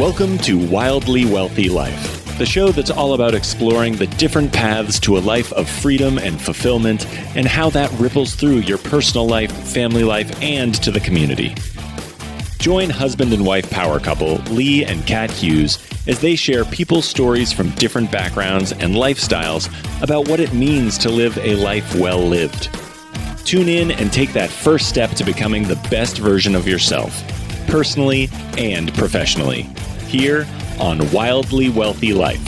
Welcome to Wildly Wealthy Life, the show that's all about exploring the different paths to a life of freedom and fulfillment, and how that ripples through your personal life, family life, and to the community. Join husband and wife power couple Lee and Kat Hughes as they share people's stories from different backgrounds and lifestyles about what it means to live a life well lived. Tune in and take that first step to becoming the best version of yourself, personally and professionally. Here on Wildly Wealthy Life.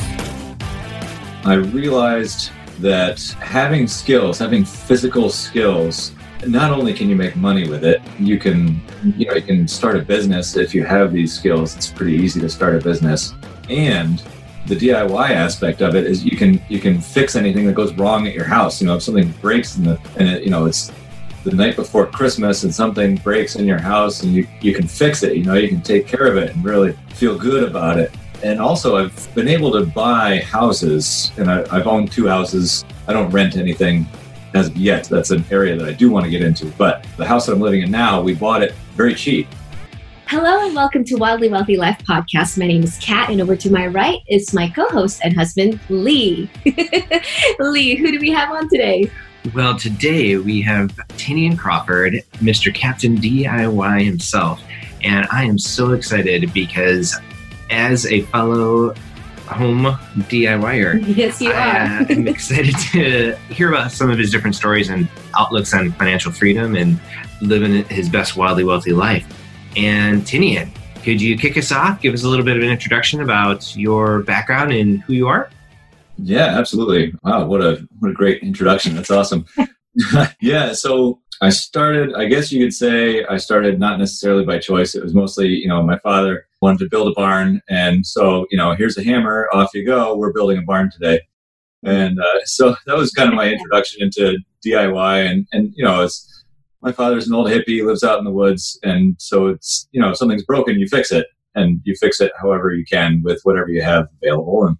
I realized that having skills, having physical skills, not only can you make money with it, you can start a business if you have these skills. It's pretty easy to start a business. And the DIY aspect of it is you can fix anything that goes wrong at your house. You know, if something breaks it's the night before Christmas and something breaks in your house, and you can fix it, you can take care of it and really feel good about it. And also, I've been able to buy houses, and I've owned two houses. I don't rent anything as of yet. That's an area that I do want to get into, but the house that I'm living in now, we bought it very cheap. Hello and welcome to Wildly Wealthy Life Podcast. My name is Kat, and over to my right is my co-host and husband, Lee. Lee, who do we have on today? Well, today we have Tinian Crawford, Mr. Captain DIY himself, and I am so excited because as a fellow home DIYer, yes, you are. I'm excited to hear about some of his different stories and outlooks on financial freedom and living his best wildly wealthy life. And Tinian, could you kick us off? Give us a little bit of an introduction about your background and who you are? Yeah, absolutely. Wow, what a great introduction. That's awesome. Yeah, so I started not necessarily by choice. It was mostly, my father wanted to build a barn. And so, here's a hammer, off you go. We're building a barn today. And so that was kind of my introduction into DIY. And it's, my father's an old hippie, lives out in the woods. And so it's, if something's broken, you fix it. And you fix it however you can with whatever you have available. And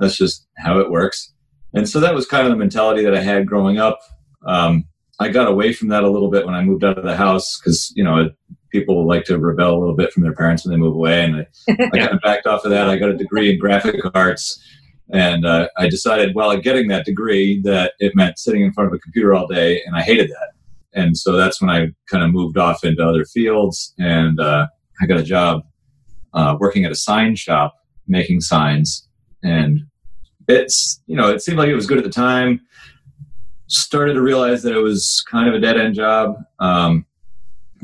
that's just how it works. And so that was kind of the mentality that I had growing up. I got away from that a little bit when I moved out of the house because, people like to rebel a little bit from their parents when they move away. And I kind of backed off of that. I got a degree in graphic arts. And I decided while getting that degree that it meant sitting in front of a computer all day. And I hated that. And so that's when I kind of moved off into other fields. And I got a job working at a sign shop, making signs. And it's, it seemed like it was good at the time. Started to realize that it was kind of a dead-end job.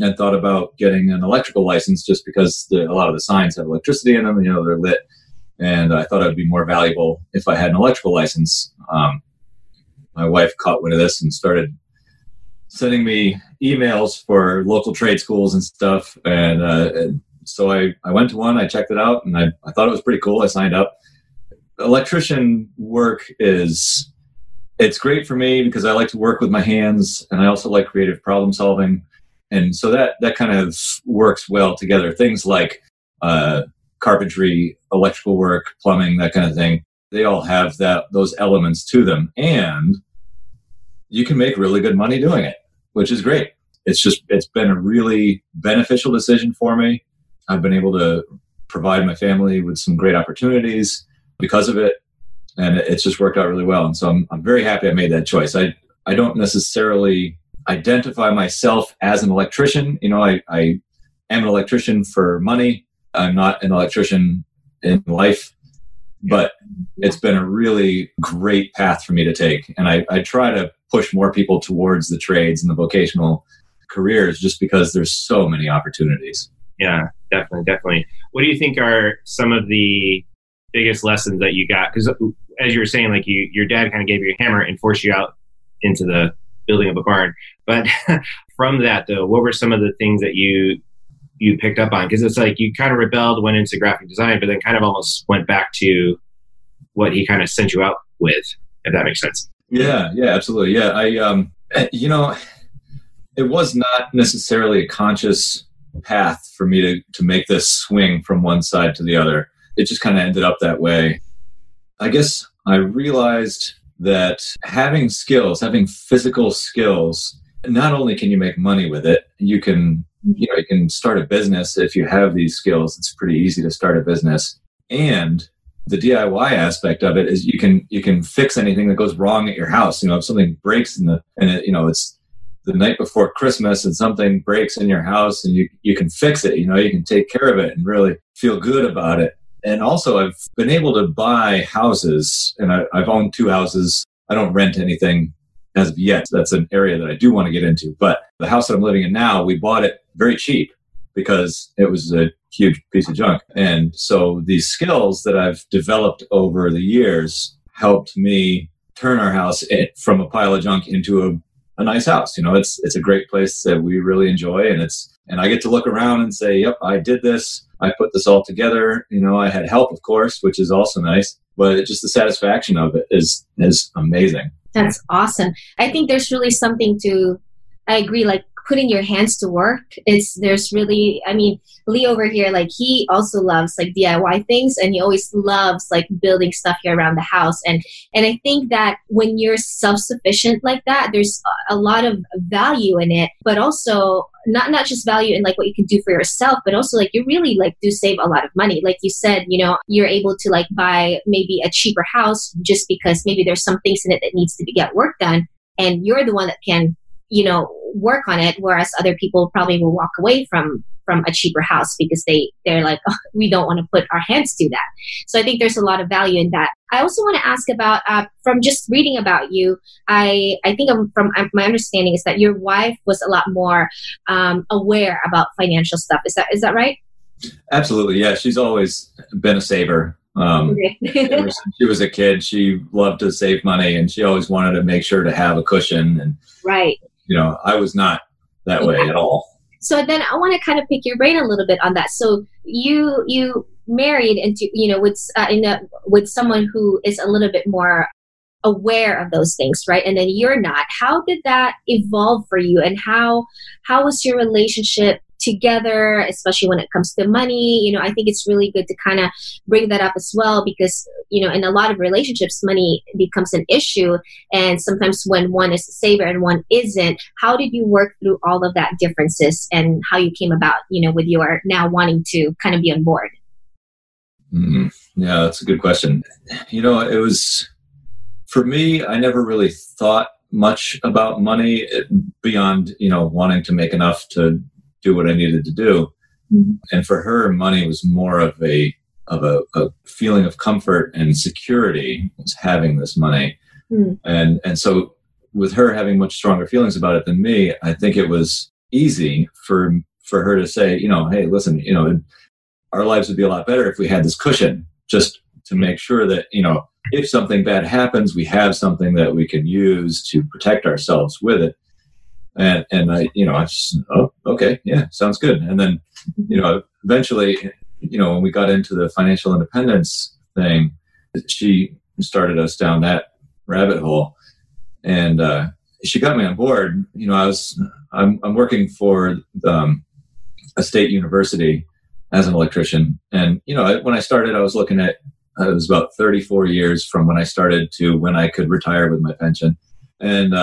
I thought about getting an electrical license just because a lot of the signs have electricity in them, they're lit. And I thought it would be more valuable if I had an electrical license. My wife caught wind of this and started sending me emails for local trade schools and stuff. And so I went to one, I checked it out, and I thought it was pretty cool. I signed up. Electrician work it's great for me because I like to work with my hands, and I also like creative problem solving. And so that kind of works well together. Things like carpentry, electrical work, plumbing, that kind of thing. They all have those elements to them, and you can make really good money doing it, which is great. It's been a really beneficial decision for me. I've been able to provide my family with some great opportunities because of it, and it's just worked out really well. And so I'm very happy I made that choice. I don't necessarily identify myself as an electrician. I am an electrician for money. I'm not an electrician in life, but it's been a really great path for me to take. And I try to push more people towards the trades and the vocational careers just because there's so many opportunities. Yeah, definitely. What do you think are some of the biggest lessons that you got? Because as you were saying, like your dad kind of gave you a hammer and forced you out into the building of a barn. But from that, though, what were some of the things that you picked up on? Because it's like you kind of rebelled, went into graphic design, but then kind of almost went back to what he kind of sent you out with, if that makes sense. Yeah, absolutely. Yeah, I it was not necessarily a conscious path for me to make this swing from one side to the other. It just kind of ended up that way. I guess I realized that having skills, having physical skills, not only can you make money with it, you can you know, you can start a business if you have these skills. It's pretty easy to start a business. And the DIY aspect of it is you can fix anything that goes wrong at your house. You know, if something breaks it's the night before Christmas and something breaks in your house and you can fix it, you know, you can take care of it and really feel good about it. And also I've been able to buy houses, and I've owned 2 houses. I don't rent anything as of yet. That's an area that I do want to get into. But the house that I'm living in now, we bought it very cheap because it was a huge piece of junk. And so these skills that I've developed over the years helped me turn our house from a pile of junk into a nice house. You know, it's a great place that we really enjoy, and I get to look around and say, yep, I did this. I put this all together. You know, I had help, of course, which is also nice, but just the satisfaction of it is amazing. That's awesome. I think there's really something to, I agree, like putting your hands to work. Lee over here, like he also loves like DIY things, and he always loves like building stuff here around the house. And I think that when you're self-sufficient like that, there's a lot of value in it, but also not just value in like what you can do for yourself, but also like you really like do save a lot of money. Like you said, you know, you're able to like buy maybe a cheaper house just because maybe there's some things in it that needs to get work done, and you're the one that can, you know, work on it, whereas other people probably will walk away from a cheaper house because they're like, oh, we don't want to put our hands to that. So I think there's a lot of value in that. I also want to ask about, from just reading about you, I think from my understanding is that your wife was a lot more aware about financial stuff. Is that right? Absolutely. Yeah. She's always been a saver. Ever since she was a kid, she loved to save money, and she always wanted to make sure to have a cushion. And right. You know, I was not that way at all. So then I want to kind of pick your brain a little bit on that. So you married into, you know, with someone who is a little bit more aware of those things, right? And then you're not. How did that evolve for you? And how was your relationship together, especially when it comes to money? You know, I think it's really good to kind of bring that up as well, because, you know, in a lot of relationships, money becomes an issue. And sometimes when one is a saver and one isn't, how did you work through all of that differences and how you came about, you know, with your now wanting to kind of be on board? Mm-hmm. Yeah, that's a good question. You know, it was, for me, I never really thought much about money beyond, you know, wanting to make enough to do what I needed to do. Mm-hmm. And for her, money was more of a feeling of comfort and security, was having this money. Mm-hmm. And so with her having much stronger feelings about it than me, I think it was easy for her to say, you know, hey, listen, you know, our lives would be a lot better if we had this cushion, just to make sure that, you know, if something bad happens, we have something that we can use to protect ourselves with it. And I, you know, I just, oh, okay, yeah, sounds good. And then, you know, eventually, you know, when we got into the financial independence thing, she started us down that rabbit hole, and she got me on board. You know, I'm working for a state university as an electrician, and you know, when I started, I was looking at it was about 34 years from when I started to when I could retire with my pension, and.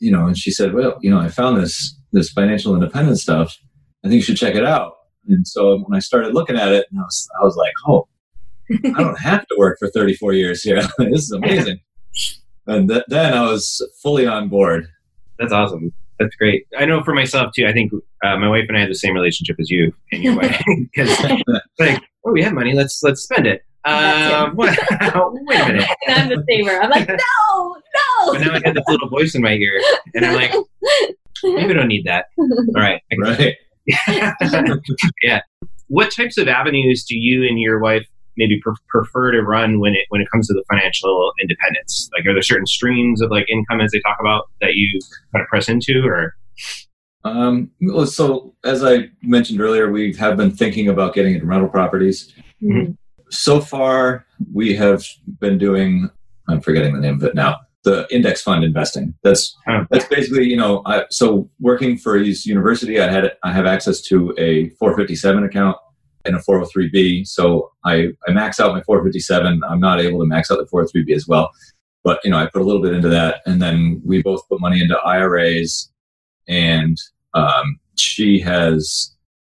You know, and she said, well, you know, I found this financial independence stuff. I think you should check it out. And so when I started looking at it, and I was like, oh, I don't have to work for 34 years here. This is amazing. And then I was fully on board. That's awesome. That's great. I know for myself, too, I think my wife and I had the same relationship as you and your wife. Because like, oh, we have money. Let's spend it. Wait a minute. And I'm the saver. I'm like, no. But now I have this little voice in my ear, and I'm like, maybe I don't need that. All right. Right. Yeah. What types of avenues do you and your wife maybe prefer to run when it comes to the financial independence? Like, are there certain streams of like income, as they talk about, that you kind of press into, or? So as I mentioned earlier, we have been thinking about getting into rental properties. Mm-hmm. So far, we have been doing, I'm forgetting the name of it now, the index fund investing. That's basically, you know, so working for East University, I have access to a 457 account and a 403B. So I max out my 457. I'm not able to max out the 403B as well. But, you know, I put a little bit into that. And then we both put money into IRAs. And she has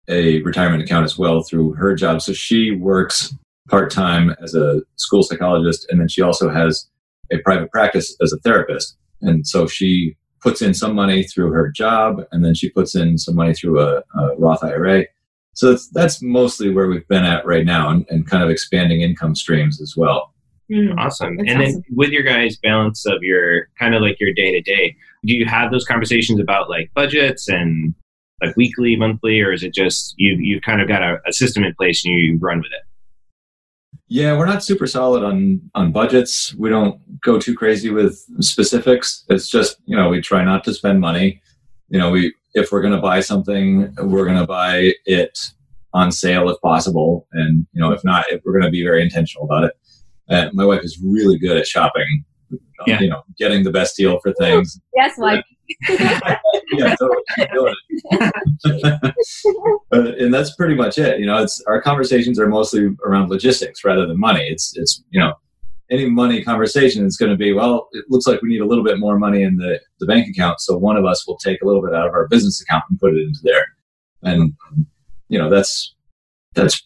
a retirement account as well through her job. So she works part-time as a school psychologist, and then she also has a private practice as a therapist. And so she puts in some money through her job, and then she puts in some money through a Roth IRA. So that's mostly where we've been at right now, and kind of expanding income streams as well. Awesome. That's awesome. Then with your guys' balance of your kind of like your day-to-day, do you have those conversations about like budgets and like weekly, monthly, or is it just you've kind of got a system in place and you run with it? Yeah, we're not super solid on budgets. We don't go too crazy with specifics. It's just, you know, we try not to spend money. You know, if we're going to buy something, we're going to buy it on sale if possible. And, you know, if not, we're going to be very intentional about it. And my wife is really good at shopping, yeah. You know, getting the best deal for things. Yes, wife. Yeah, totally. Keep doing it. And that's pretty much it. You know, it's our conversations are mostly around logistics rather than money. It's you know, any money conversation is going to be, well, it looks like we need a little bit more money in the bank account, so one of us will take a little bit out of our business account and put it into there. And you know, that's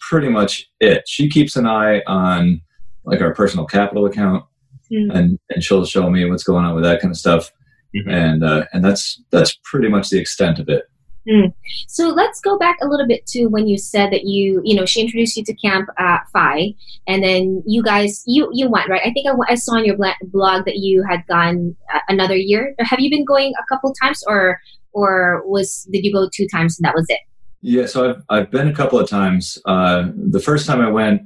pretty much it. She keeps an eye on like our personal capital account, and she'll show me what's going on with that kind of stuff. Mm-hmm. And that's pretty much the extent of it. So let's go back a little bit to when you said that you know, she introduced you to Camp Fi, and then you guys, you went, right? I think I saw on your blog that you had gone another year. Have you been going a couple times, or did you go 2 times and that was it? Yeah. So I've been a couple of times. The first time I went,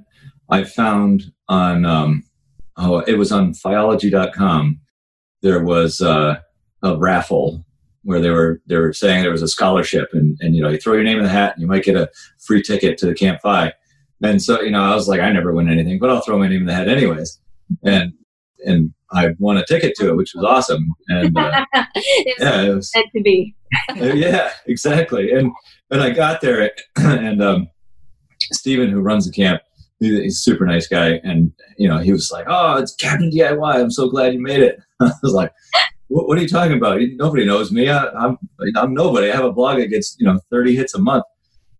I found on, it was on Fiology.com. There was, a raffle where they were saying there was a scholarship, and you know, you throw your name in the hat and you might get a free ticket to the Camp Fi. And so, you know, I was like, I never win anything, but I'll throw my name in the hat anyways. And I won a ticket to it, which was awesome. And it was meant to be. Yeah, exactly. And I got there, and Steven, who runs the camp, he's a super nice guy, and you know, he was like, "Oh, it's Captain DIY. I'm so glad you made it." I was like, what are you talking about? Nobody knows me. I'm nobody. I have a blog that gets, you know, 30 hits a month.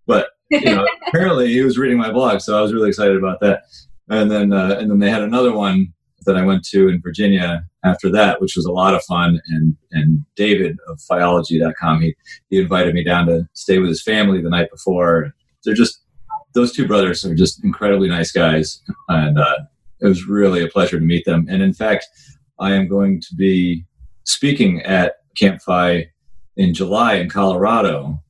But you know, apparently he was reading my blog, so I was really excited about that. And then they had another one that I went to in Virginia after that, which was a lot of fun. And David of Fiology.com, he invited me down to stay with his family the night before. Those 2 brothers are just incredibly nice guys, and it was really a pleasure to meet them. And in fact, I am going to be speaking at Camp Fi in July in Colorado,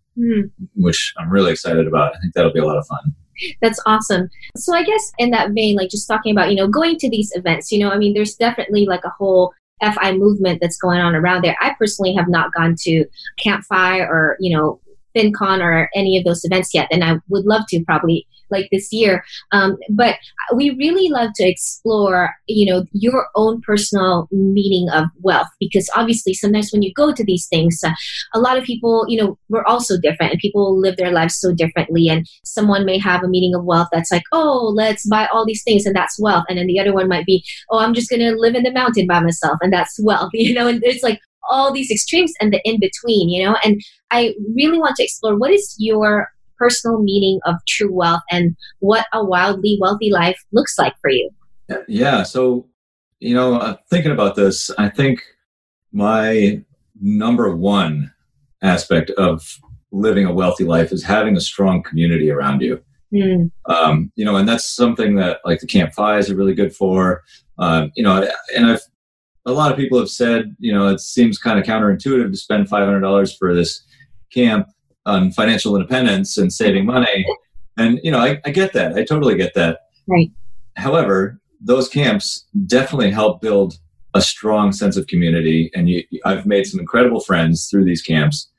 which I'm really excited about. I think that'll be a lot of fun. That's awesome. So I guess in that vein, like just talking about, you know, going to these events, you know, I mean, there's definitely like a whole FI movement that's going on around there. I personally have not gone to Camp Fi or, you know, FinCon or any of those events yet, and I would love to probably like this year. But we really love to explore, you know, your own personal meaning of wealth, because obviously sometimes when you go to these things, a lot of people, you know, we're all so different, and people live their lives so differently. And someone may have a meaning of wealth that's like, oh, let's buy all these things, and that's wealth. And then the other one might be, oh, I'm just going to live in the mountain by myself, and that's wealth, you know. And it's like all these extremes and the in-between, you know. And I really want to explore, what is your personal meaning of true wealth, and what a wildly wealthy life looks like for you? Yeah. So, you know, thinking about this, I think my number one aspect of living a wealthy life is having a strong community around you. You know, and that's something that like the Camp Fi's are really good for, you know, and a lot of people have said, you know, it seems kind of counterintuitive to spend $500 for this camp on financial independence and saving money. And, you know, I get that. I totally get that. Right. However, those camps definitely help build a strong sense of community. And I've made some incredible friends through these camps.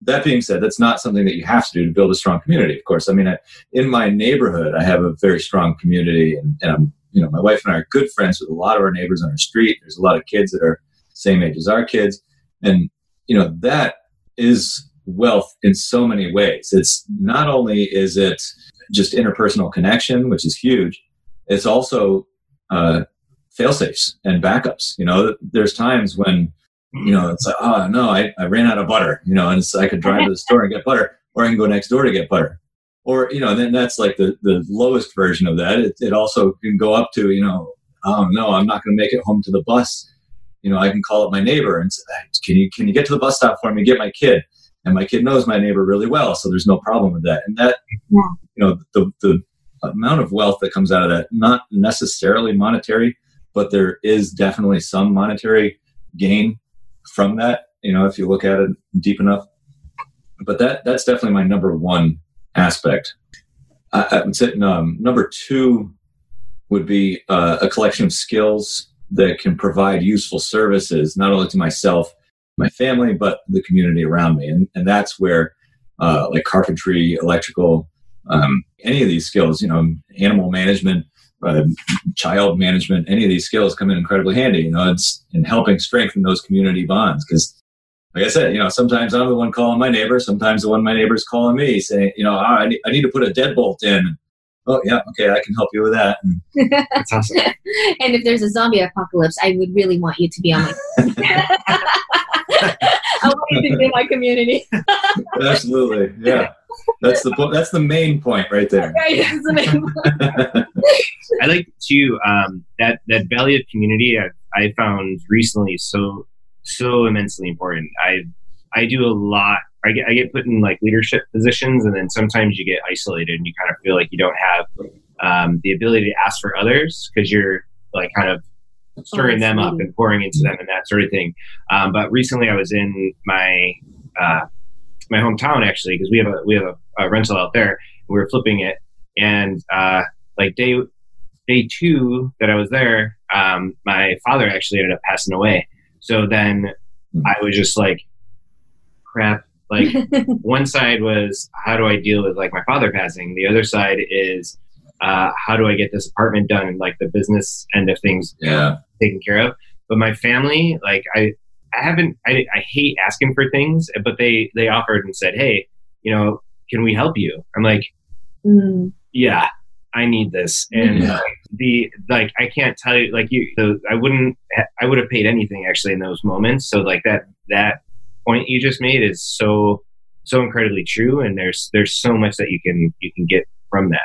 That being said, that's not something that you have to do to build a strong community, of course. I mean, in my neighborhood, I have a very strong community, and I'm, you know, my wife and I are good friends with a lot of our neighbors on our street. There's a lot of kids that are same age as our kids. And, you know, that is wealth in so many ways. It's not only is it just interpersonal connection, which is huge. It's also fail-safes and backups. You know, there's times when, you know, it's like, oh, no, I ran out of butter, you know, and I could drive to the store and get butter. or I can go next door to get butter. Or, you know, then that's like the lowest version of that. It also can go up to, you know, oh no, I'm not going to make it home to the bus. You know, I can call up my neighbor and say, can you get to the bus stop for me, get my kid? And my kid knows my neighbor really well, so there's no problem with that. And that, you know, the amount of wealth that comes out of that, not necessarily monetary, but there is definitely some monetary gain from that, you know, if you look at it deep enough. But that's definitely my number one aspect. I would say number two would be a collection of skills that can provide useful services, not only to myself, my family, but the community around me. And that's where like carpentry, electrical, any of these skills, you know, animal management, child management, any of these skills come in incredibly handy. You know, it's in helping strengthen those community bonds. Because like I said, you know, sometimes I'm the one calling my neighbor. Sometimes my neighbor's calling me saying, you know, oh, I need to put a deadbolt in. Oh, yeah, okay, I can help you with that. That's awesome. And if there's a zombie apocalypse, I would really want you to be on my I want you to be in my community. Absolutely, yeah. That's the main point right there. Right, that's the main point. I like, too, that value of community I found recently so immensely important. I do a lot. I get put in like leadership positions, and then sometimes you get isolated and you kind of feel like you don't have the ability to ask for others because you're like kind of stirring them up and pouring into them and that sort of thing. But recently I was in my hometown actually, because we have a rental out there and we were flipping it. And like day two that I was there, my father actually ended up passing away. So then I was just like, crap. Like one side was, how do I deal with like my father passing? The other side is, how do I get this apartment done and like the business end of things taken care of? But my family, like I hate asking for things, but they offered and said, hey, you know, can we help you? I'm like, yeah, I need this. And I can't tell you, like I would have paid anything actually in those moments. So like that point you just made is so incredibly true, and there's so much that you can get from that.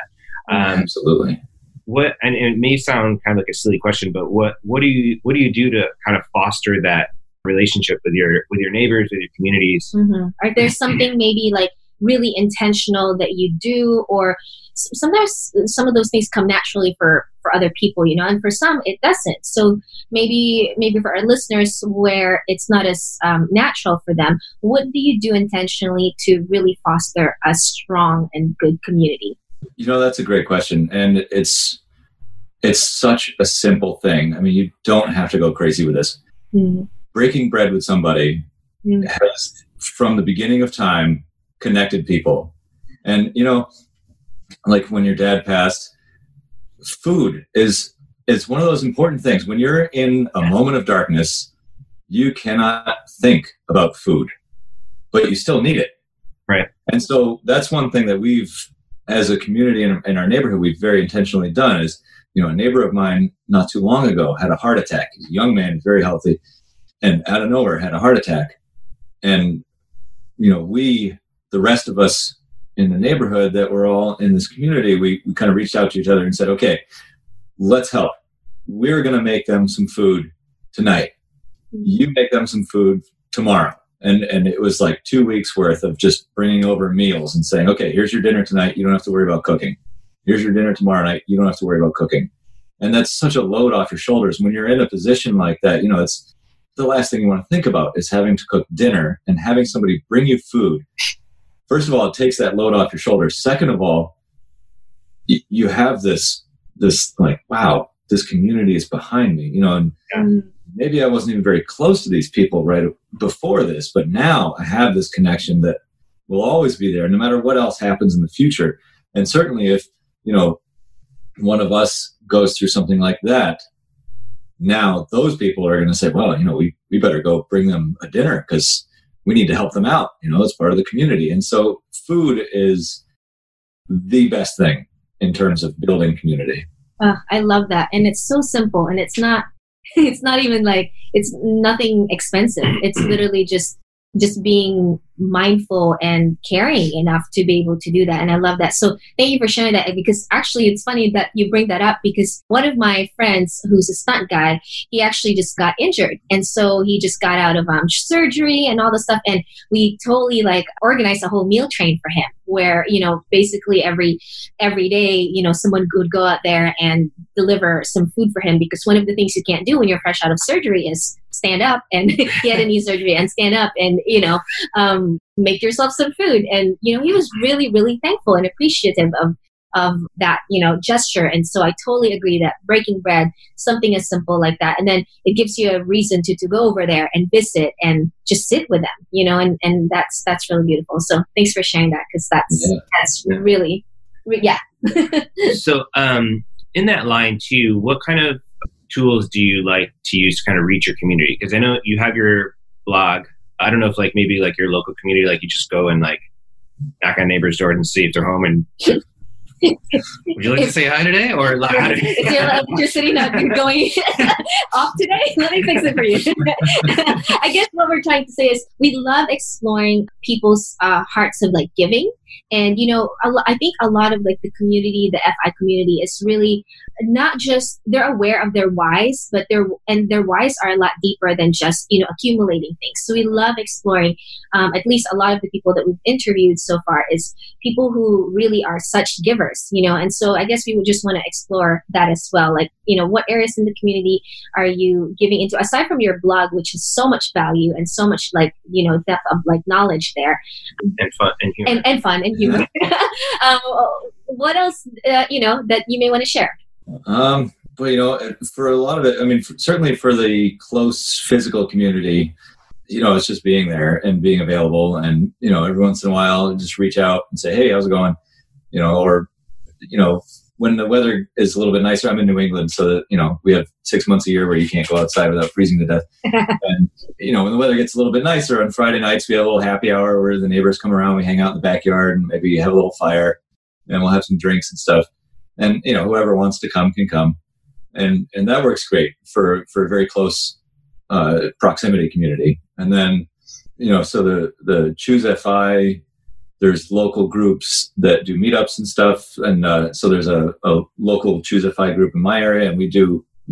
Absolutely. What, and it may sound kind of like a silly question, but what do you do to kind of foster that relationship with your neighbors, with your communities? Mm-hmm. Are there something maybe like really intentional that you do, or sometimes some of those things come naturally for other people, you know, and for some it doesn't. So maybe for our listeners where it's not as natural for them, what do you do intentionally to really foster a strong and good community? You know, that's a great question. And it's such a simple thing. I mean, you don't have to go crazy with this. Mm-hmm. Breaking bread with somebody has, from the beginning of time, connected people. And, you know, like when your dad passed, food is one of those important things. When you're in a moment of darkness, you cannot think about food, but you still need it. Right. And so that's one thing that we've, as a community in our neighborhood, we've very intentionally done is, you know, a neighbor of mine not too long ago had a heart attack. He's a young man, very healthy, and out of nowhere had a heart attack. And, you know, the rest of us in the neighborhood that we're all in this community, we kind of reached out to each other and said, okay, let's help. We're going to make them some food tonight. You make them some food tomorrow. And it was like 2 weeks worth of just bringing over meals and saying, okay, here's your dinner tonight. You don't have to worry about cooking. Here's your dinner tomorrow night. You don't have to worry about cooking. And that's such a load off your shoulders. When you're in a position like that, you know, it's the last thing you want to think about is having to cook dinner and having somebody bring you food. First of all, it takes that load off your shoulders. Second of all, you have this like, wow, this community is behind me, you know, and maybe I wasn't even very close to these people right before this, but now I have this connection that will always be there no matter what else happens in the future. And certainly if, you know, one of us goes through something like that, now those people are going to say, well, you know, we better go bring them a dinner because we need to help them out, you know, as part of the community. And so food is the best thing in terms of building community. I love that. And it's so simple, and it's not even like, it's nothing expensive. It's literally just being mindful and caring enough to be able to do that. And I love that. So thank you for sharing that, because actually it's funny that you bring that up, because one of my friends who's a stunt guy, he actually just got injured. And so he just got out of surgery and all the stuff. And we totally organized a whole meal train for him where, basically every day, someone would go out there and deliver some food for him, because one of the things you can't do when you're fresh out of surgery is stand up and he had a knee surgery and stand up and, make yourself some food. And, he was really, really thankful and appreciative of that, gesture. And so I totally agree that breaking bread, something as simple like that. And then it gives you a reason to go over there and visit and just sit with them, and that's really beautiful. So thanks for sharing that. Cause that's really, yeah. So, in that line too, what kind of tools do you like to use to kind of reach your community? Because I know you have your blog. I don't know if maybe your local community, you just go and knock on neighbors' door and see if they're home and would you to say hi today? Or if you're electricity not going off today, let me fix it for you. I guess what we're trying to say is we love exploring people's hearts of giving. And, I think a lot of the community, the FI community is really not just, they're aware of their whys, but their whys are a lot deeper than just, accumulating things. So we love exploring, at least a lot of the people that we've interviewed so far is people who really are such givers, and so I guess we would just want to explore that as well. What areas in the community are you giving into, aside from your blog, which has so much value and so much depth of knowledge there. And fun and humor. And fun. And humor. What else, that you may want to share? Well, for a lot of it, I mean, certainly for the close physical community, it's just being there and being available. And, every once in a while, just reach out and say, hey, how's it going? Or, when the weather is a little bit nicer, I'm in New England, so that, we have 6 months a year where you can't go outside without freezing to death. And, when the weather gets a little bit nicer on Friday nights, we have a little happy hour where the neighbors come around, we hang out in the backyard and maybe have a little fire and we'll have some drinks and stuff. And, whoever wants to come can come. And that works great for a very close proximity community. And then, so the ChooseFI, there's local groups that do meetups and stuff. And so there's a local ChooseFI group in my area. And we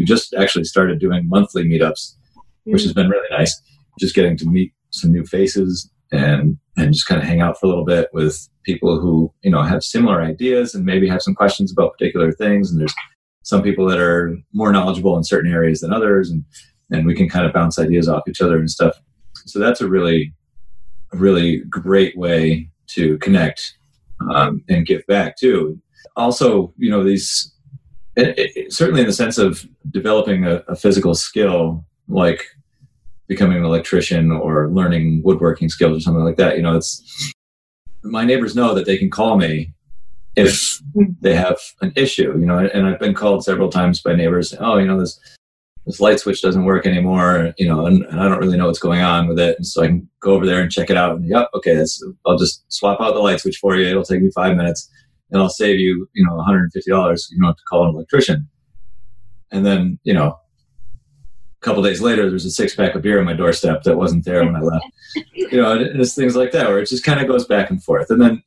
just actually started doing monthly meetups, which has been really nice. Just getting to meet some new faces and just kind of hang out for a little bit with people who, have similar ideas and maybe have some questions about particular things. And there's some people that are more knowledgeable in certain areas than others. And we can kind of bounce ideas off each other and stuff. So that's a really great way to connect and give back too. Also, these certainly in the sense of developing a physical skill, like becoming an electrician or learning woodworking skills or something like that. It's my neighbors know that they can call me if they have an issue. And I've been called several times by neighbors. Oh, this light switch doesn't work anymore, and I don't really know what's going on with it. And so I can go over there and check it out. And yep, okay, I'll just swap out the light switch for you. It'll take me 5 minutes, and I'll save you, $150. You don't have to call an electrician. And then, a couple days later, there's a 6-pack of beer on my doorstep that wasn't there when I left. And it's things like that where it just kind of goes back and forth. And then,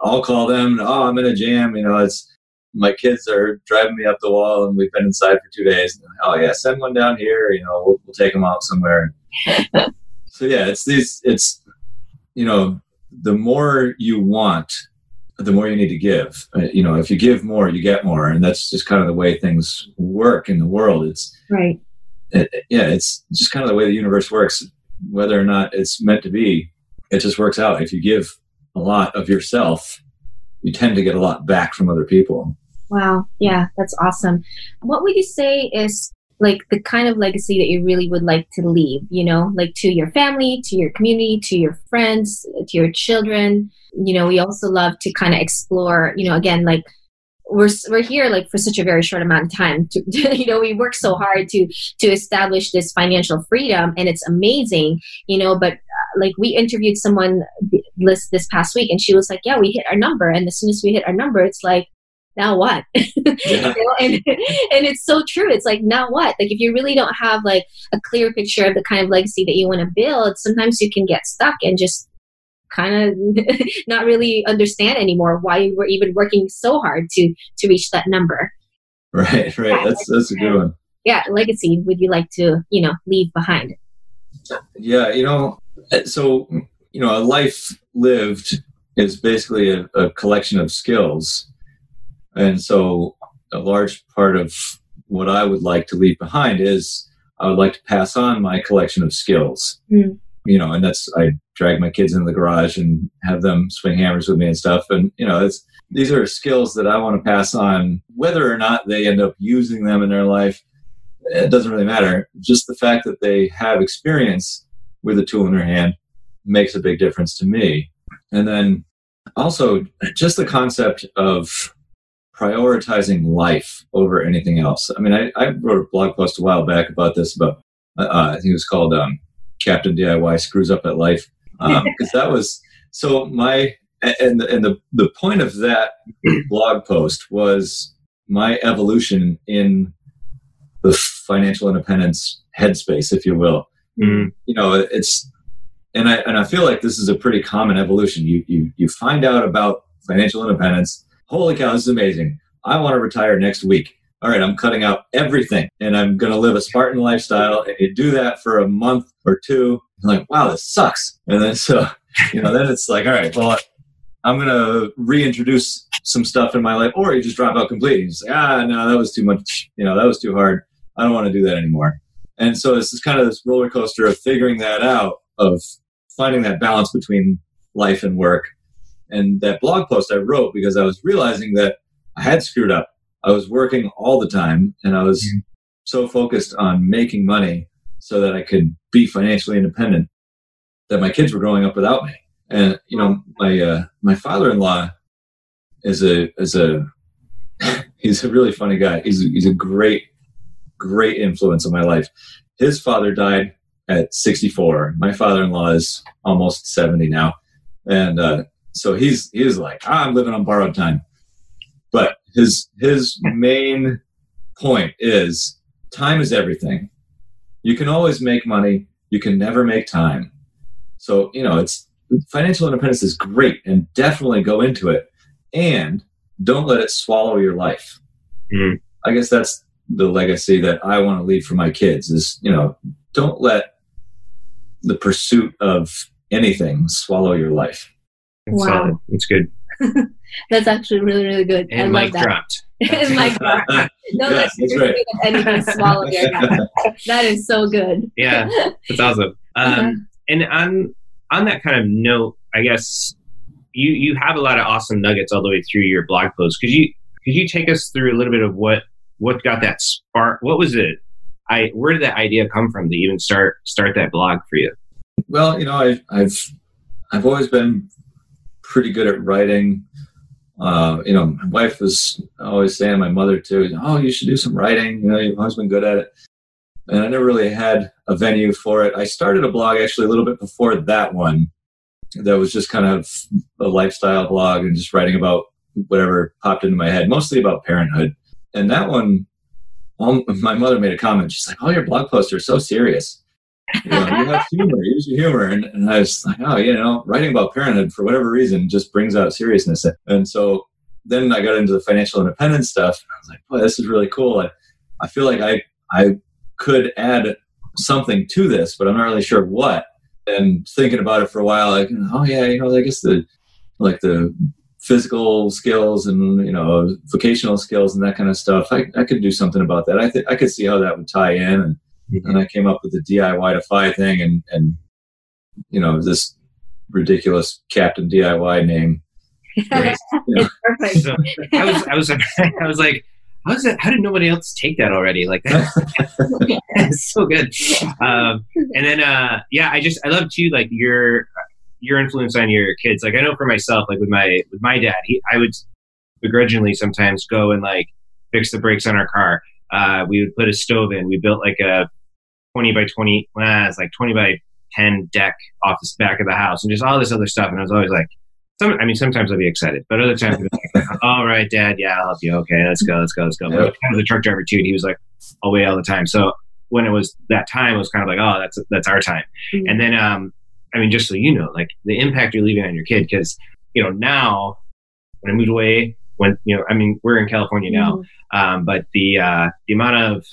I'll call them. And, I'm in a jam. It's. My kids are driving me up the wall, and we've been inside for 2 days. And, oh yeah, send one down here. We'll take them out somewhere. So yeah, it's the more you want, the more you need to give. If you give more, you get more, and that's just kind of the way things work in the world. It's right. It's just kind of the way the universe works, whether or not it's meant to be. It just works out. If you give a lot of yourself, you tend to get a lot back from other people. Wow. Yeah, that's awesome. What would you say is the kind of legacy that you really would like to leave, to your family, to your community, to your friends, to your children? We also love to kind of explore, again, we're here for such a very short amount of time to we work so hard to establish this financial freedom, and it's amazing, but we interviewed someone this past week, and she was like, yeah, we hit our number. And as soon as we hit our number, it's now what? Yeah. And it's so true. It's now what? If you really don't have a clear picture of the kind of legacy that you want to build, sometimes you can get stuck and just kind of not really understand anymore why you were even working so hard to reach that number. Right, right. Yeah, that's a good one. Yeah, legacy would you like to, you know, leave behind? Yeah, you know, so, you know, a life lived is basically a collection of skills. And so a large part of what I would like to leave behind is I would like to pass on my collection of skills. Mm. You know, and that's, I drag my kids into the garage and have them swing hammers with me and stuff. And, you know, it's, these are skills that I want to pass on, whether or not they end up using them in their life. It doesn't really matter. Just the fact that they have experience with a tool in their hand makes a big difference to me. And then also just the concept of prioritizing life over anything else. I mean, I wrote a blog post a while back about this, about I think it was called Captain DIY Screws Up at Life. Because that was, so my, and the point of that blog post was my evolution in the financial independence headspace, if you will. Mm. You know, it's, and I feel like this is a pretty common evolution. You find out about financial independence. Holy cow, this is amazing. I want to retire next week. All right, I'm cutting out everything and I'm going to live a Spartan lifestyle. And you do that for a month or two. You're like, wow, this sucks. And then so, you know, then it's like, all right, well, I'm going to reintroduce some stuff in my life. Or you just drop out completely. You say, no, that was too much. You know, that was too hard. I don't want to do that anymore. And so this is kind of this roller coaster of figuring that out, of finding that balance between life and work. And that blog post I wrote because I was realizing that I had screwed up. I was working all the time and I was so focused on making money so that I could be financially independent that my kids were growing up without me. And, you know, my father-in-law is a he's a really funny guy. He's a great influence on my life. His father died at 64. My father-in-law is almost 70 now. And, so he's like, I'm living on borrowed time. But his main point is time is everything. You can always make money. You can never make time. So, you know, it's financial independence is great and definitely go into it and don't let it swallow your life. Mm-hmm. I guess that's the legacy that I want to leave for my kids is, you know, don't let the pursuit of anything swallow your life. Wow. Solid. It's good. That's actually really, really good. And I like that. Dropped. And mic dropped. No, yes, that's right. And you can swallow your guy. That is so good. Yeah, that's awesome. And on that kind of note, I guess you have a lot of awesome nuggets all the way through your blog posts. Could you take us through a little bit of what got that spark? What was it? Where did that idea come from to even start that blog for you? Well, you know, I've always been pretty good at writing. You know, my wife was always saying, my mother too, oh, you should do some writing. You know, you've always been good at it. And I never really had a venue for it. I started a blog actually a little bit before that one. That was just kind of a lifestyle blog and just writing about whatever popped into my head, mostly about parenthood. And that one, my mother made a comment. She's like, oh, your blog posts are so serious. You know, you have humor, use your humor. And I was like, oh, you know, writing about parenthood for whatever reason just brings out seriousness. And so then I got into the financial independence stuff. And I was like, boy, this is really cool. I feel like I could add something to this, but I'm not really sure what. And thinking about it for a while, like, oh, yeah, you know, I guess the physical skills and, you know, vocational skills and that kind of stuff. I could do something about that. I could see how that would tie in. And I came up with the DIY2FI thing and you know, this ridiculous Captain DIY name. Right? You know? It's perfect. So I was like, how did nobody else take that already? Like that's so good. I love too, like your influence on your kids. Like I know for myself, like with my dad, I would begrudgingly sometimes go and like fix the brakes on our car. We would put a stove in. We built like a 20 by 10 deck off the back of the house and just all this other stuff. And I was always like, sometimes I'll be excited, but other times I'd be like, all right, Dad, yeah, I'll help you. Okay, let's go. But I was a truck driver too, and he was like away all the time. So when it was that time, it was kind of like, oh, that's our time. Mm-hmm. And then I mean, just so you know, like the impact you're leaving on your kid, because, you know, now when I moved away, when, you know, I mean, we're in California now, but the amount of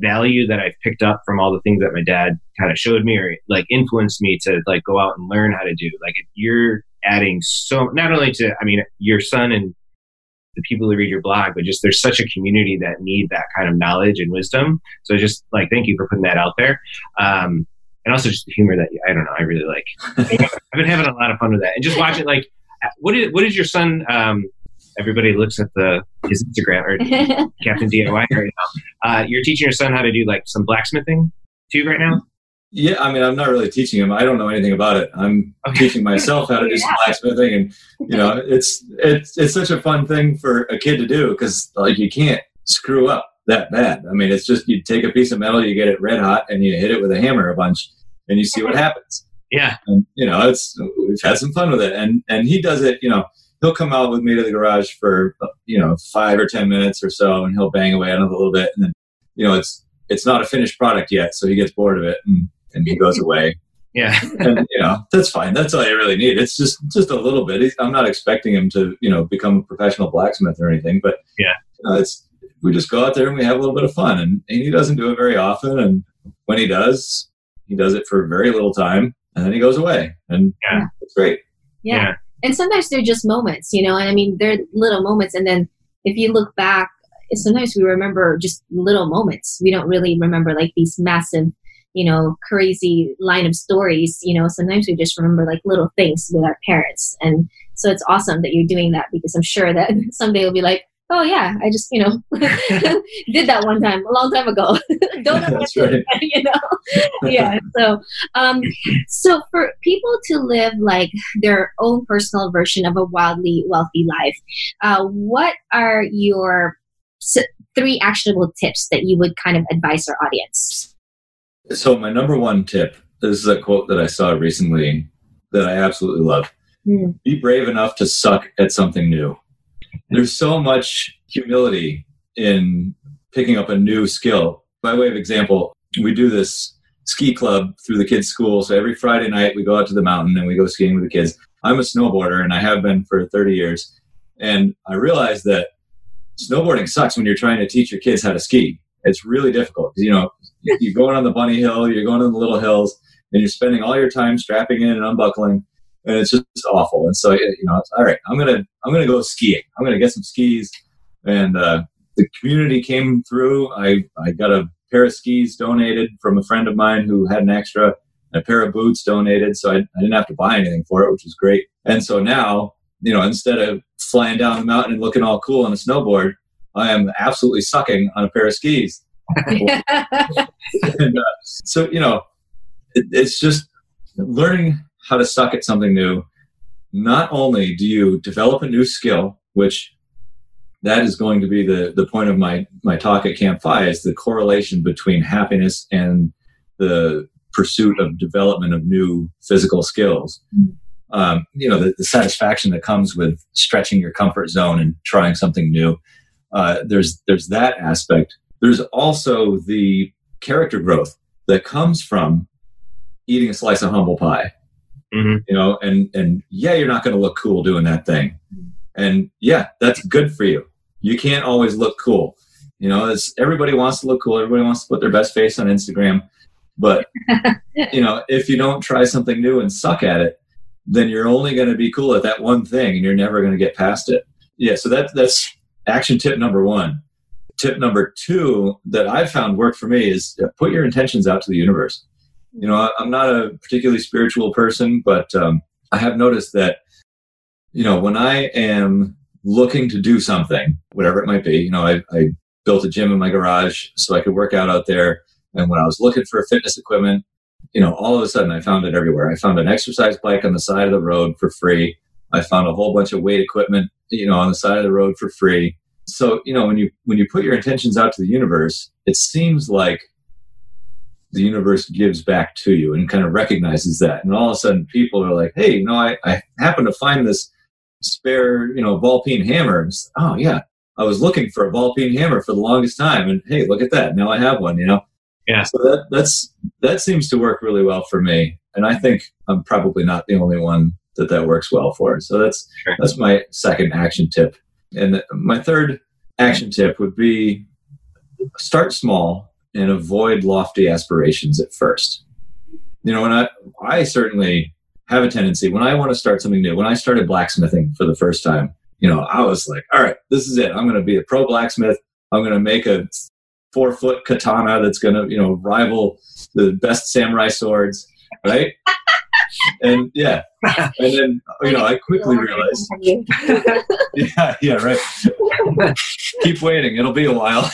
value that I've picked up from all the things that my dad kind of showed me or like influenced me to like go out and learn how to do, like if you're adding so not only to, I mean, your son and the people who read your blog, but just there's such a community that need that kind of knowledge and wisdom. So just like, thank you for putting that out there. And also just the humor that, I don't know, I really like. I've been having a lot of fun with that. And just watching, like, what is your son, everybody looks at his Instagram, or Captain DIY right now. You're teaching your son how to do like some blacksmithing too right now? Yeah, I mean, I'm not really teaching him. I don't know anything about it. I'm teaching myself how to do some blacksmithing, and you know, it's such a fun thing for a kid to do because like you can't screw up that bad. I mean, it's just you take a piece of metal, you get it red hot, and you hit it with a hammer a bunch, and you see what happens. Yeah, and you know, we've had some fun with it, and he does it. You know, he'll come out with me to the garage for 5 or 10 minutes or so, and he'll bang away at it a little bit, and then you know, it's not a finished product yet, so he gets bored of it and he goes away. Yeah. And, you know, that's fine. That's all you really need. It's just a little bit. I'm not expecting him to, you know, become a professional blacksmith or anything, but yeah, you know, we just go out there and we have a little bit of fun, and he doesn't do it very often. And when he does it for very little time and then he goes away, and yeah, it's great. Yeah. Yeah. And sometimes they're just moments, you know, and I mean, they're little moments. And then if you look back, sometimes we remember just little moments. We don't really remember like these massive, you know, crazy line of stories. You know, sometimes we just remember like little things with our parents. And so it's awesome that you're doing that, because I'm sure that someday you'll be like, oh yeah, I just, you know, did that one time a long time ago. Don't know what to do, you know? Yeah. So for people to live like their own personal version of a wildly wealthy life, what are your 3 actionable tips that you would kind of advise our audience? So my number one tip, this is a quote that I saw recently that I absolutely love. Be brave enough to suck at something new. There's so much humility in picking up a new skill. By way of example, we do this ski club through the kids' school. So every Friday night we go out to the mountain and we go skiing with the kids. I'm a snowboarder, and I have been for 30 years. And I realized that snowboarding sucks when you're trying to teach your kids how to ski. It's really difficult. You know, you're going on the bunny hill, you're going on the little hills, and you're spending all your time strapping in and unbuckling, and it's just awful. And so, you know, it's, all right, I'm gonna go skiing. I'm gonna get some skis. And the community came through. I got a pair of skis donated from a friend of mine who had an extra, and a pair of boots donated, so I didn't have to buy anything for it, which was great. And so now, you know, instead of flying down the mountain and looking all cool on a snowboard, I am absolutely sucking on a pair of skis. And, so, you know, it's just learning how to suck at something new. Not only do you develop a new skill, which that is going to be the point of my talk at Camp Fi, is the correlation between happiness and the pursuit of development of new physical skills. You know, the satisfaction that comes with stretching your comfort zone and trying something new. There's that aspect. There's also the character growth that comes from eating a slice of humble pie. Mm-hmm. You know, and yeah, you're not going to look cool doing that thing. And yeah, that's good for you. You can't always look cool. You know, everybody wants to look cool. Everybody wants to put their best face on Instagram. But, you know, if you don't try something new and suck at it, then you're only going to be cool at that one thing, and you're never going to get past it. Yeah, so that's action tip number one. Tip number two that I've found worked for me is put your intentions out to the universe. You know, I'm not a particularly spiritual person, but I have noticed that, you know, when I am looking to do something, whatever it might be, you know, I built a gym in my garage so I could work out there. And when I was looking for fitness equipment, you know, all of a sudden I found it everywhere. I found an exercise bike on the side of the road for free. I found a whole bunch of weight equipment, you know, on the side of the road for free. So, you know, when you put your intentions out to the universe, it seems like the universe gives back to you and kind of recognizes that. And all of a sudden people are like, hey, you know, I happened to find this spare, you know, ball peen hammer. It's, oh yeah, I was looking for a ball peen hammer for the longest time. And hey, look at that. Now I have one, you know? Yeah. So that seems to work really well for me. And I think I'm probably not the only one that works well for. So that's my second action tip. And my third action tip would be start small and avoid lofty aspirations at first. You know, when I certainly have a tendency, when I want to start something new, when I started blacksmithing for the first time, you know, I was like, all right, this is it. I'm going to be a pro blacksmith. I'm going to make a 4-foot katana that's going to, you know, rival the best samurai swords, right? And yeah, and then, you know, I quickly realized, yeah, right. Keep waiting. It'll be a while.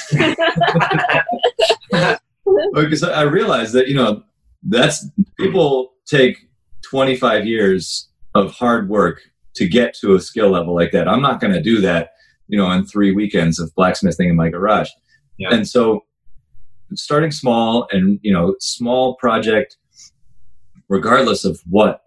Because I realized that, you know, that's, people take 25 years of hard work to get to a skill level like that. I'm not going to do that, you know, in 3 weekends of blacksmithing in my garage. Yeah. And so starting small and, you know, small project, regardless of what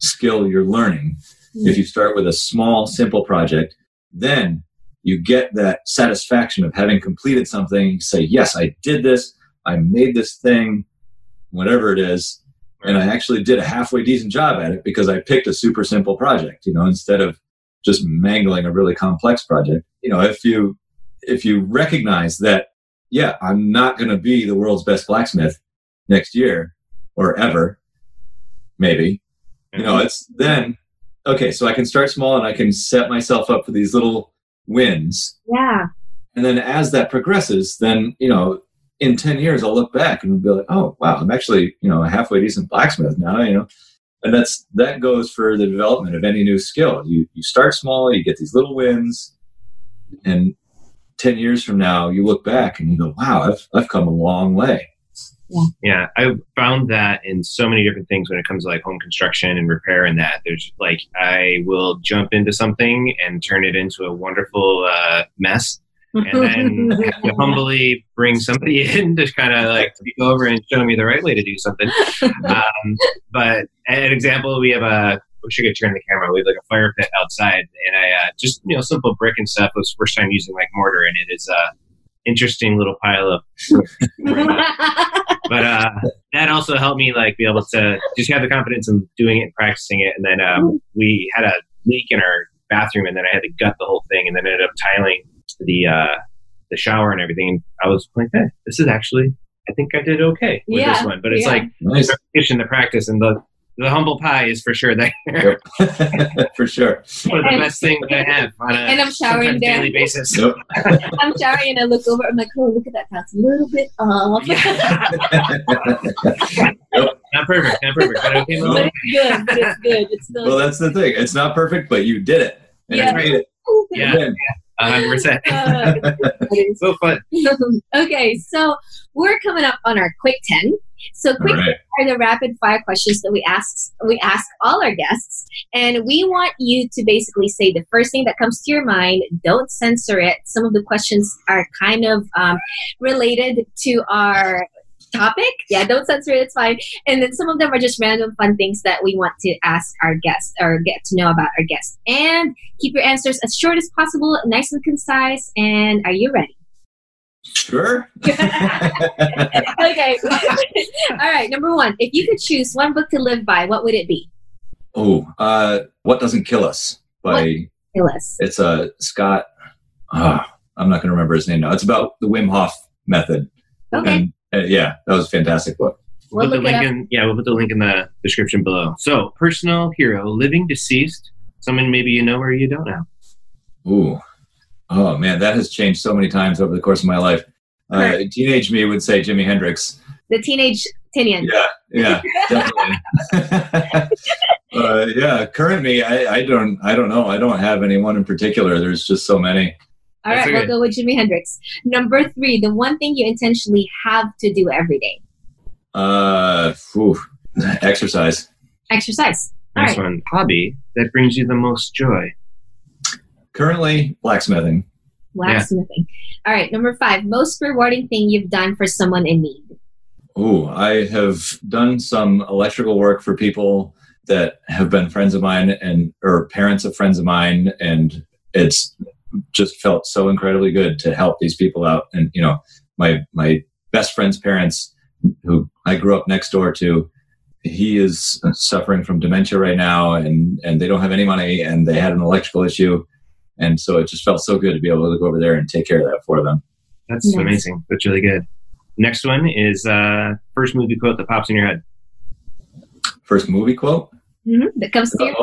skill you're learning, if you start with a small, simple project, then you get that satisfaction of having completed something. You say, yes, I did this. I made this thing, whatever it is. And I actually did a halfway decent job at it because I picked a super simple project, you know, instead of just mangling a really complex project. You know, if you recognize that, yeah, I'm not going to be the world's best blacksmith next year or ever, maybe, you know, it's then, okay, so I can start small and I can set myself up for these little wins. Yeah. And then as that progresses, then, you know, in 10 years, I'll look back and be like, oh, wow, I'm actually, you know, a halfway decent blacksmith now, you know. And that goes for the development of any new skill. You start small, you get these little wins, and 10 years from now, you look back and you go, wow, I've come a long way. Yeah, I've found that in so many different things when it comes to like home construction and repair and that. There's like, I will jump into something and turn it into a wonderful mess. And then have to humbly bring somebody in to kind of like take over and show me the right way to do something. But an example, we have a, we should get you on the camera. We have like a fire pit outside, and I just, you know, simple brick and stuff. It was the first time using like mortar, and it is a interesting little pile of. But that also helped me like be able to just have the confidence in doing it and practicing it. And then we had a leak in our bathroom, and then I had to gut the whole thing, and then ended up tiling the shower and everything. And I was like, hey, this is actually, I think I did okay with this one. But it's like nice. The practice and the humble pie is for sure there. For sure. One of the best things I have I'm showering daily basis. Yep. I'm showering and I look over, I'm like, oh, look at that, that's a little bit off. Nope. Not perfect. But okay, well, it's good. It's still well, that's the thing. It's not perfect, but you did it. And I made it. Yeah. 100%. So fun. Okay, so we're coming up on our quick 10. So quick 10 are the rapid fire questions that we ask all our guests, and we want you to basically say the first thing that comes to your mind. Don't censor it. Some of the questions are kind of related to our topic. Yeah, don't censor it. It's fine. And then some of them are just random fun things that we want to ask our guests or get to know about our guests. And keep your answers as short as possible, nice and concise. And are you ready? Sure. Okay. All right. Number one, if you could choose one book to live by, what would it be? Oh, What Doesn't Kill Us by It's a Scott. I'm not going to remember his name now. It's about the Wim Hof method. Okay. Yeah, that was a fantastic book. We'll put the link in the description below. So, personal hero, living, deceased, someone maybe you know or you don't know. Ooh. Oh, man, that has changed so many times over the course of my life. Teenage me would say Jimi Hendrix. The teenage Tinian. Yeah, definitely. Current me, I don't know. I don't have anyone in particular. There's just so many. All right, we'll go with Jimi Hendrix. Number 3, the one thing you intentionally have to do every day. Exercise. All right. One hobby that brings you the most joy. Currently, blacksmithing. Yeah. All right, number 5, most rewarding thing you've done for someone in need. Oh, I have done some electrical work for people that have been friends of mine or parents of friends of mine, and it's just felt so incredibly good to help these people out. And, you know, my best friend's parents, who I grew up next door to, he is suffering from dementia right now, and they don't have any money, and they had an electrical issue. And so it just felt so good to be able to go over there and take care of that for them. That's nice. Amazing. That's really good. Next one is first movie quote that pops in your head. First movie quote? Mm-hmm. That comes to you.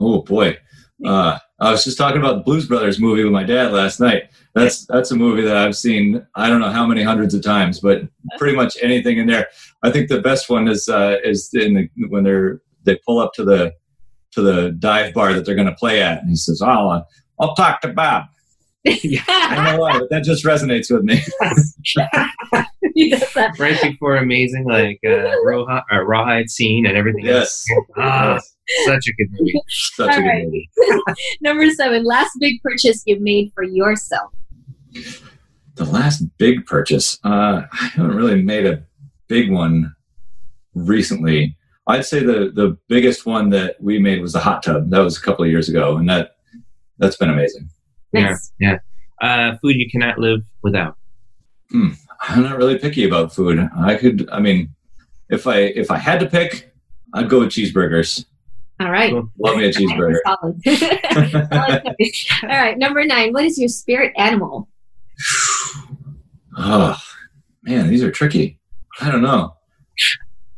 Oh, boy. I was just talking about the Blues Brothers movie with my dad last night. That's a movie that I've seen, I don't know how many hundreds of times, but pretty much anything in there. I think the best one is in the, when they pull up to the dive bar that they're going to play at, and he says, "I'll talk to Bob." I don't know why, but that just resonates with me. He does that. Right before amazing, rawhide scene and everything. Yes. Else. Such a good movie. Such a good movie. Number 7, last big purchase you made for yourself. The last big purchase. I haven't really made a big one recently. I'd say the biggest one that we made was the hot tub. That was a couple of years ago, and that's been amazing. Nice. Yeah. Food you cannot live without. I'm not really picky about food. If I had to pick, I'd go with cheeseburgers. All right. Love me a cheeseburger. Solid. All right. Number 9. What is your spirit animal? Oh, man, these are tricky. I don't know.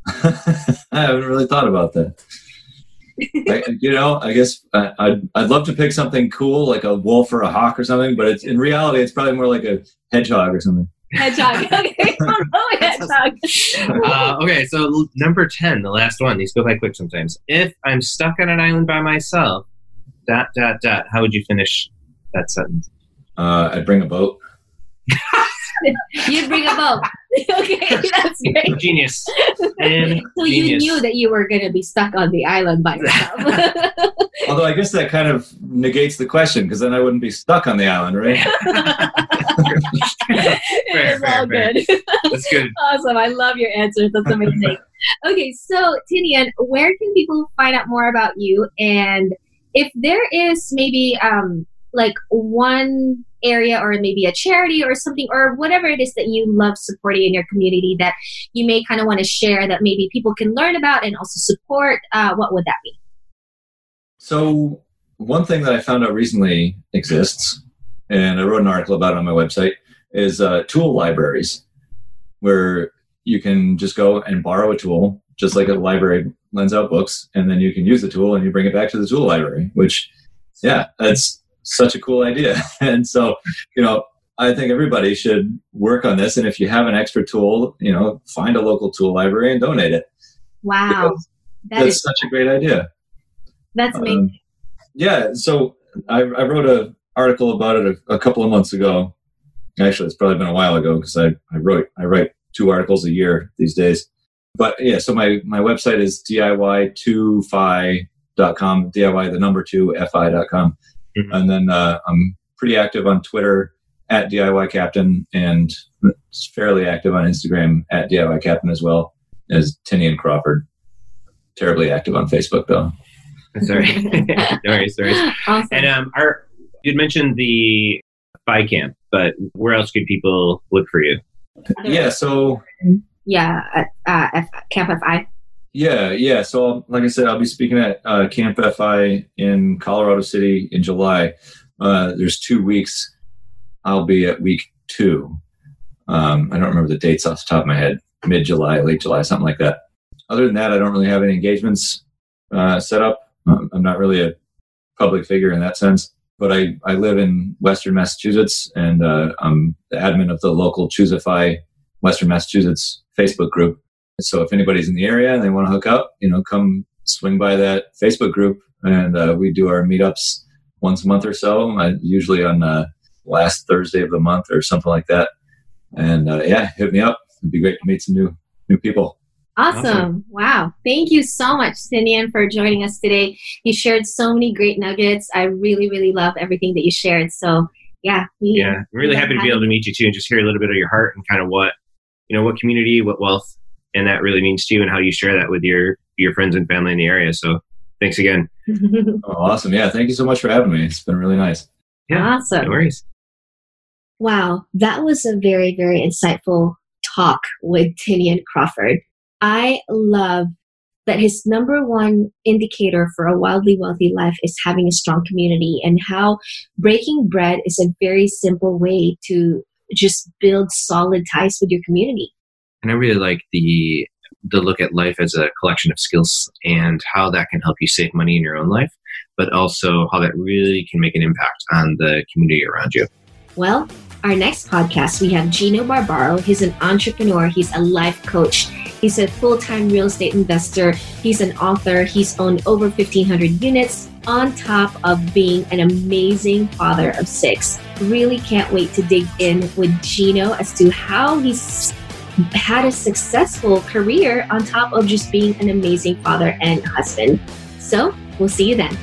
I haven't really thought about that. I guess I'd love to pick something cool, like a wolf or a hawk or something, but in reality, it's probably more like a hedgehog or something. Hedgehog. Okay. Hedgehog. Okay, so number 10, the last one. These go by quick sometimes. If I'm stuck on an island by myself, ... How would you finish that sentence? I'd bring a boat. You'd bring a boat. Okay, that's great. Genius. So you knew that you were going to be stuck on the island by yourself. Although I guess that kind of negates the question, because then I wouldn't be stuck on the island, right? Fair. That's good. Awesome. I love your answers. That's amazing. Okay, so Tinian, where can people find out more about you? And if there is maybe one area or maybe a charity or something or whatever it is that you love supporting in your community that you may kind of want to share that maybe people can learn about and also support, what would that be? So one thing that I found out recently exists, and I wrote an article about it on my website, is tool libraries, where you can just go and borrow a tool, just like a library lends out books, and then you can use the tool and you bring it back to the tool library, which, that's such a cool idea. And so, I think everybody should work on this. And if you have an extra tool, find a local tool library and donate it. Wow. That's such a great idea. That's amazing. Yeah. So I wrote an article about it a couple of months ago. Actually, it's probably been a while ago because I write 2 articles a year these days. But yeah, so my website is DIY2FI.com, DIY 2FI.com. Mm-hmm. And then I'm pretty active on Twitter at DIY Captain, and fairly active on Instagram at DIY Captain, as well as Tinian Crawford. Terribly active on Facebook, though. Sorry. No worries. Awesome. And you'd mentioned the Fi Camp, but where else could people look for you? Yeah, so... Yeah, Camp Fi. Yeah. So, like I said, I'll be speaking at Camp Fi in Colorado City in July. There's 2 weeks. I'll be at week 2. I don't remember the dates off the top of my head. Mid-July, late July, something like that. Other than that, I don't really have any engagements set up. I'm not really a public figure in that sense. But I live in Western Massachusetts, and I'm the admin of the local ChooseFI Western Massachusetts Facebook group. So if anybody's in the area and they want to hook up, come swing by that Facebook group, and we do our meetups once a month or so, usually on last Thursday of the month or something like that. And hit me up. It'd be great to meet some new people. Awesome. Wow. Thank you so much, Tinian, for joining us today. You shared so many great nuggets. I really, really love everything that you shared. So I'm really happy to be able to meet you too, and just hear a little bit of your heart and kind of what community, what wealth, and that really means to you, and how you share that with your friends and family in the area. So thanks again. Awesome. Yeah. Thank you so much for having me. It's been really nice. Yeah. Awesome. No worries. Wow. That was a very, very insightful talk with Tinian Crawford. I love that his number one indicator for a wildly wealthy life is having a strong community, and how breaking bread is a very simple way to just build solid ties with your community. And I really like the look at life as a collection of skills and how that can help you save money in your own life, but also how that really can make an impact on the community around you. Well, our next podcast, we have Gino Barbaro. He's an entrepreneur. He's a life coach. He's a full-time real estate investor. He's an author. He's owned over 1,500 units, on top of being an amazing father of 6. Really can't wait to dig in with Gino as to how he's had a successful career on top of just being an amazing father and husband. So we'll see you then.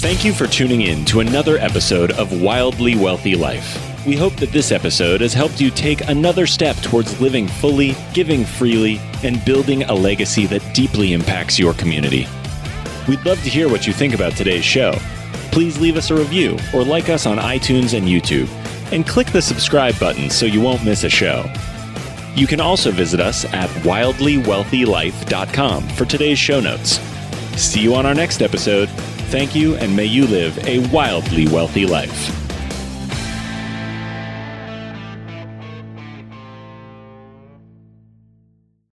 Thank you for tuning in to another episode of Wildly Wealthy Life. We hope that this episode has helped you take another step towards living fully, giving freely, and building a legacy that deeply impacts your community. We'd love to hear what you think about today's show. Please leave us a review or like us on iTunes and YouTube, and click the subscribe button so you won't miss a show. You can also visit us at wildlywealthylife.com for today's show notes. See you on our next episode. Thank you, and may you live a wildly wealthy life.